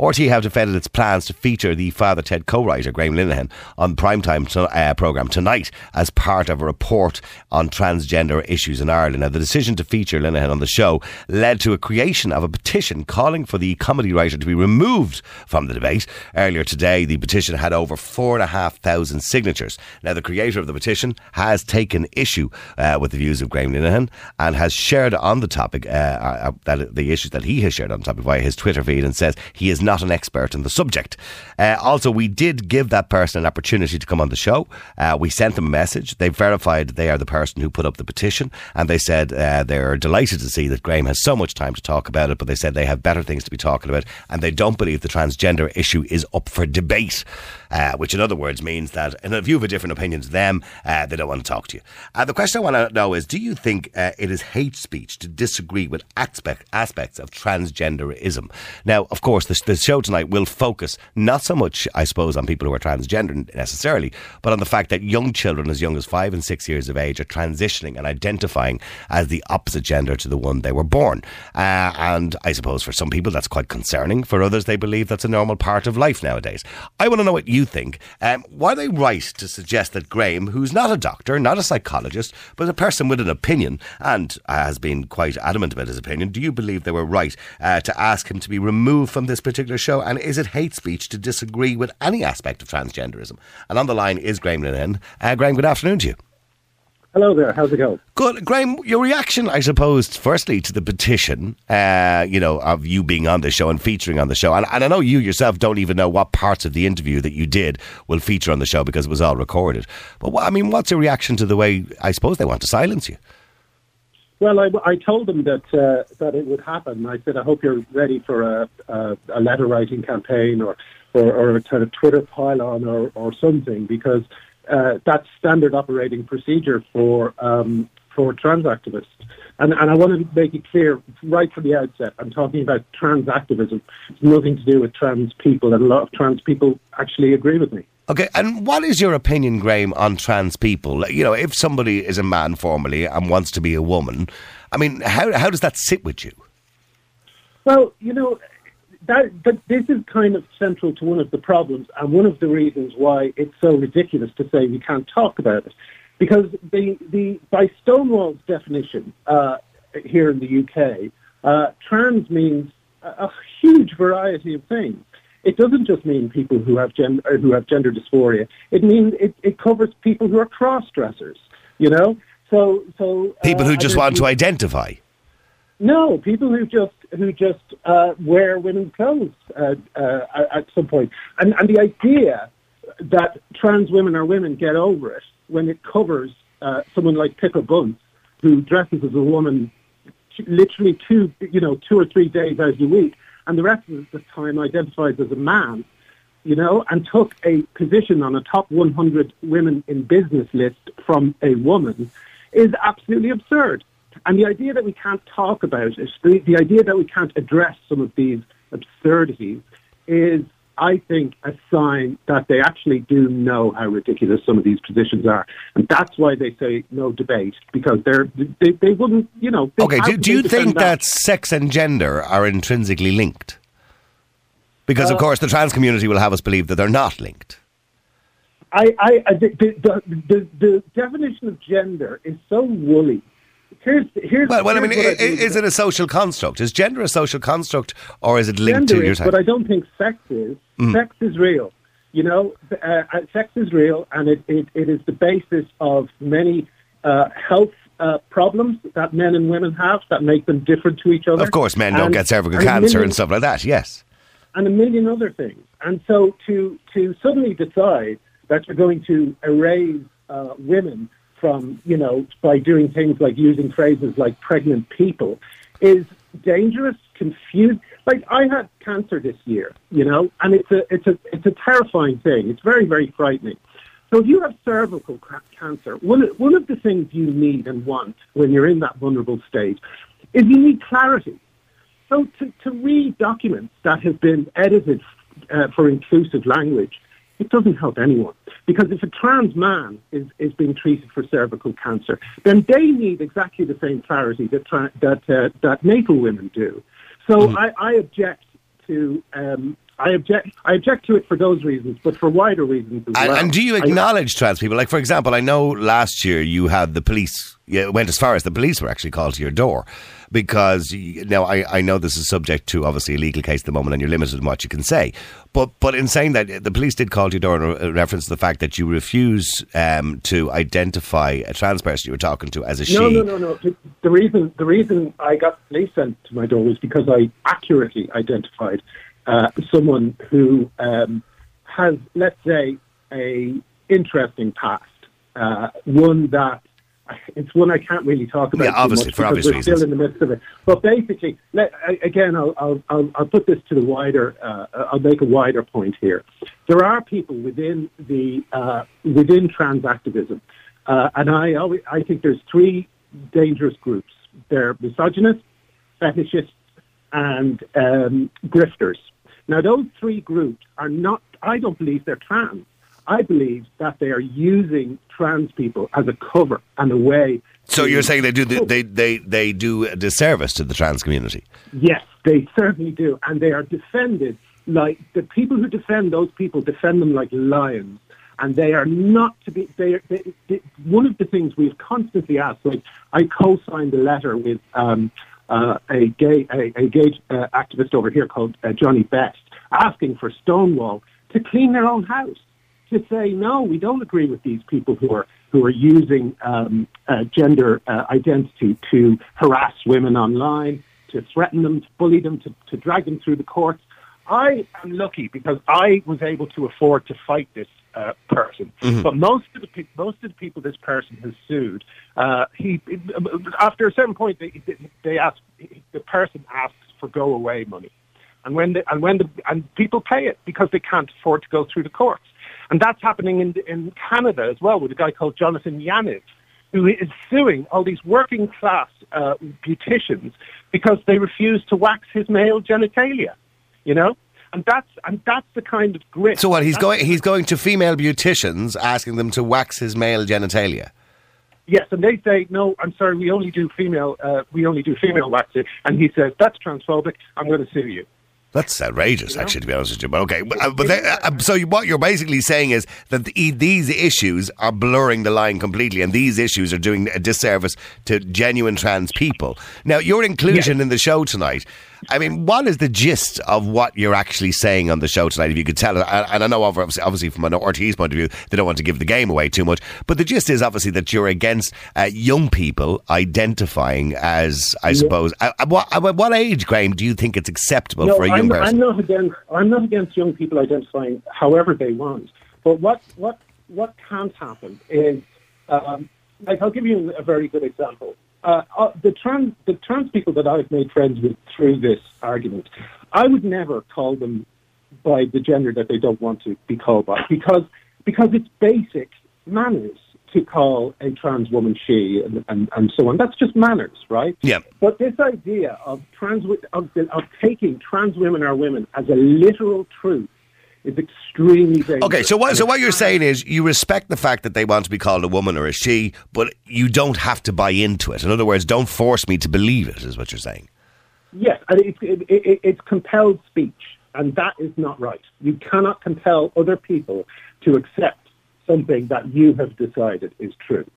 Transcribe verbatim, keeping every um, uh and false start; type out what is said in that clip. R T É have defended its plans to feature the Father Ted co-writer Graham Linehan on the Primetime to, uh, programme tonight as part of a report on transgender issues in Ireland. Now, the decision to feature Linehan on the show led to a creation of a petition calling for the comedy writer to be removed from the debate. Earlier today, the petition had over four and a half thousand signatures. Now, the creator of the petition has taken issue uh, with the views of Graham Linehan and has shared on the topic uh, uh, that the issues that he has shared on the topic via his Twitter feed, and says he is not an expert on the subject. Uh, also, we did give that person an opportunity to come on the show. Uh, we sent them a message. They verified they are the person who put up the petition, and they said uh, they're delighted to see that Graham has so much time to talk about it, but they said they have better things to be talking about, and they don't believe the transgender issue is up for debate, uh, which in other words means that if you have a different opinion to them, uh, they don't want to talk to you. Uh, the question I want to know is, do you think uh, it is hate speech to disagree with aspect, aspects of transgenderism? Now, of course, the, the The show tonight will focus not so much, I suppose, on people who are transgender necessarily, but on the fact that young children as young as five and six years of age are transitioning and identifying as the opposite gender to the one they were born. Uh, and I suppose for some people that's quite concerning. For others, they believe that's a normal part of life nowadays. I want to know what you think. Um, were they right to suggest that Graham, who's not a doctor, not a psychologist, but a person with an opinion and uh, has been quite adamant about his opinion, do you believe they were right uh, to ask him to be removed from this particular show, and is it hate speech to disagree with any aspect of transgenderism? And on the line is Graham Linehan. Uh, Graham, good afternoon to you. Hello there, how's it going? Good. Graham, your reaction, I suppose, firstly to the petition, uh, you know, of you being on the show and featuring on the show, and, and I know you yourself don't even know what parts of the interview that you did will feature on the show because it was all recorded. But, what, I mean, what's your reaction to the way, I suppose, they want to silence you? Well, I, I told them that uh, that it would happen. I said, I hope you're ready for a, a, a letter-writing campaign or, or, or a kind of Twitter pylon or, or something, because uh, that's standard operating procedure for um, for trans activists. And, and I want to make it clear right from the outset, I'm talking about trans activism. It's nothing to do with trans people, and a lot of trans people actually agree with me. Okay, and what is your opinion, Graham, on trans people? You know, if somebody is a man formerly and wants to be a woman, I mean, how how does that sit with you? Well, you know, that, that this is kind of central to one of the problems and one of the reasons why it's so ridiculous to say we can't talk about it. Because the, the by Stonewall's definition uh, here in the U K, uh, trans means a, a huge variety of things. It doesn't just mean people who have gen- who have gender dysphoria. It means it, it covers people who are cross-dressers, you know? So, so uh, people who just want to identify. No, people who just who just uh, wear women's clothes uh, uh, at some point. And, and the idea that trans women are women, get over it, when it covers uh, someone like Pippa Bunce, who dresses as a woman literally two, you know, two or three days out of the week, and the rest of the time identifies as a man, you know, and took a position on a top one hundred women in business list from a woman, is absolutely absurd. And the idea that we can't talk about it, the, the idea that we can't address some of these absurdities is, I think, a sign that they actually do know how ridiculous some of these positions are. And that's why they say no debate, because they're, they they wouldn't, you know... Okay, do, do you think that, that sex and gender are intrinsically linked? Because, uh, of course, the trans community will have us believe that they're not linked. I, I, I the, the, the, the definition of gender is so woolly. Here's, here's, well, well, I mean, is, I is it a social construct? Is gender a social construct, or is it linked gender to your sex? But I don't think sex is. Mm. Sex is real. You know, uh, sex is real, and it, it, it is the basis of many uh, health uh, problems that men and women have that make them different to each other. Of course, men and, don't get cervical and cancer million, and stuff like that, yes. And a million other things. And so to, to suddenly decide that you're going to erase uh, women from, you know, by doing things like using phrases like pregnant people is dangerous, confused. Like, I had cancer this year, you know, and it's a it's a it's a terrifying thing. It's very, very frightening. So if you have cervical cancer, one one of the things you need and want when you're in that vulnerable state is you need clarity. So to, to read documents that have been edited uh, for inclusive language, it doesn't help anyone, because if a trans man is, is being treated for cervical cancer, then they need exactly the same clarity that tra- that uh, that natal women do. So mm. I, I object to um, I object I object to it for those reasons, but for wider reasons as and, well. And do you acknowledge I, trans people? Like, for example, I know last year you had the police, you went as far as the police were actually called to your door because, you, now I, I know this is subject to, obviously, a legal case at the moment and you're limited in what you can say. But but in saying that, the police did call to your door in reference to the fact that you refuse um, to identify a trans person you were talking to as a no, she. No, no, no, no. The reason, the reason I got the police sent to my door was because I accurately identified Uh, someone who um, has, let's say, a interesting past, uh, one that it's one I can't really talk about. Yeah, obviously, much for obvious we're reasons. Still in the midst of it. But basically, let, again, I'll, I'll, I'll, I'll put this to the wider. Uh, I'll make a wider point here. There are people within the uh, within trans activism, uh, and I always, I think there's three dangerous groups. They're misogynists, fetishists, and um, grifters. Now, those three groups are not, I don't believe they're trans. I believe that they are using trans people as a cover and a way. So you're saying they do the, they, they, they do a disservice to the trans community? Yes, they certainly do. And they are defended, like, the people who defend those people defend them like lions. And they are not to be, they, they, they, one of the things we've constantly asked, like, I co-signed a letter with um, Uh, a gay, a, a gay uh, activist over here called uh, Johnny Best, asking for Stonewall to clean their own house, to say, no, we don't agree with these people who are who are using um, uh, gender uh, identity to harass women online, to threaten them, to bully them, to, to drag them through the courts. I am lucky because I was able to afford to fight this uh, person. Mm-hmm. But most of the pe- most of the people this person has sued, uh, he after a certain point they they ask the person asks for go away money, and when the, and when the, and people pay it because they can't afford to go through the courts, and that's happening in in Canada as well with a guy called Jonathan Yaniv, who is suing all these working class uh, beauticians because they refuse to wax his male genitalia. You know, and that's and that's the kind of grit. So what he's that's going he's going to female beauticians, asking them to wax his male genitalia. Yes, and they say, no, I'm sorry, we only do female, uh, we only do female waxing, and he says that's transphobic. I'm going to sue you. That's outrageous, you know? Actually, to be honest with you. But okay, but, uh, but they, uh, so you, what you're basically saying is that the, these issues are blurring the line completely, and these issues are doing a disservice to genuine trans people. Now, your inclusion yes. in the show tonight, I mean, what is the gist of what you're actually saying on the show tonight, if you could tell us? And I know, obviously, from an R T É's point of view, they don't want to give the game away too much, but the gist is, obviously, that you're against uh, young people identifying as, I yeah. suppose, at, at, what, at what age, Graham, do you think it's acceptable no, for a young I'm I'm not against. I'm not against young people identifying however they want. But what what what can't happen is, um, like, I'll give you a very good example. Uh, uh, the trans the trans people that I've made friends with through this argument, I would never call them by the gender that they don't want to be called by, because because it's basic manners to call a trans woman she and, and, and so on. That's just manners, right? Yeah. But this idea of trans of, of taking trans women are women as a literal truth is extremely dangerous. Okay, so what so what you're saying is you respect the fact that they want to be called a woman or a she, but you don't have to buy into it. In other words, don't force me to believe it, is what you're saying. Yes, and it's it, it, it's compelled speech, and that is not right. You cannot compel other people to accept something that you have decided is true.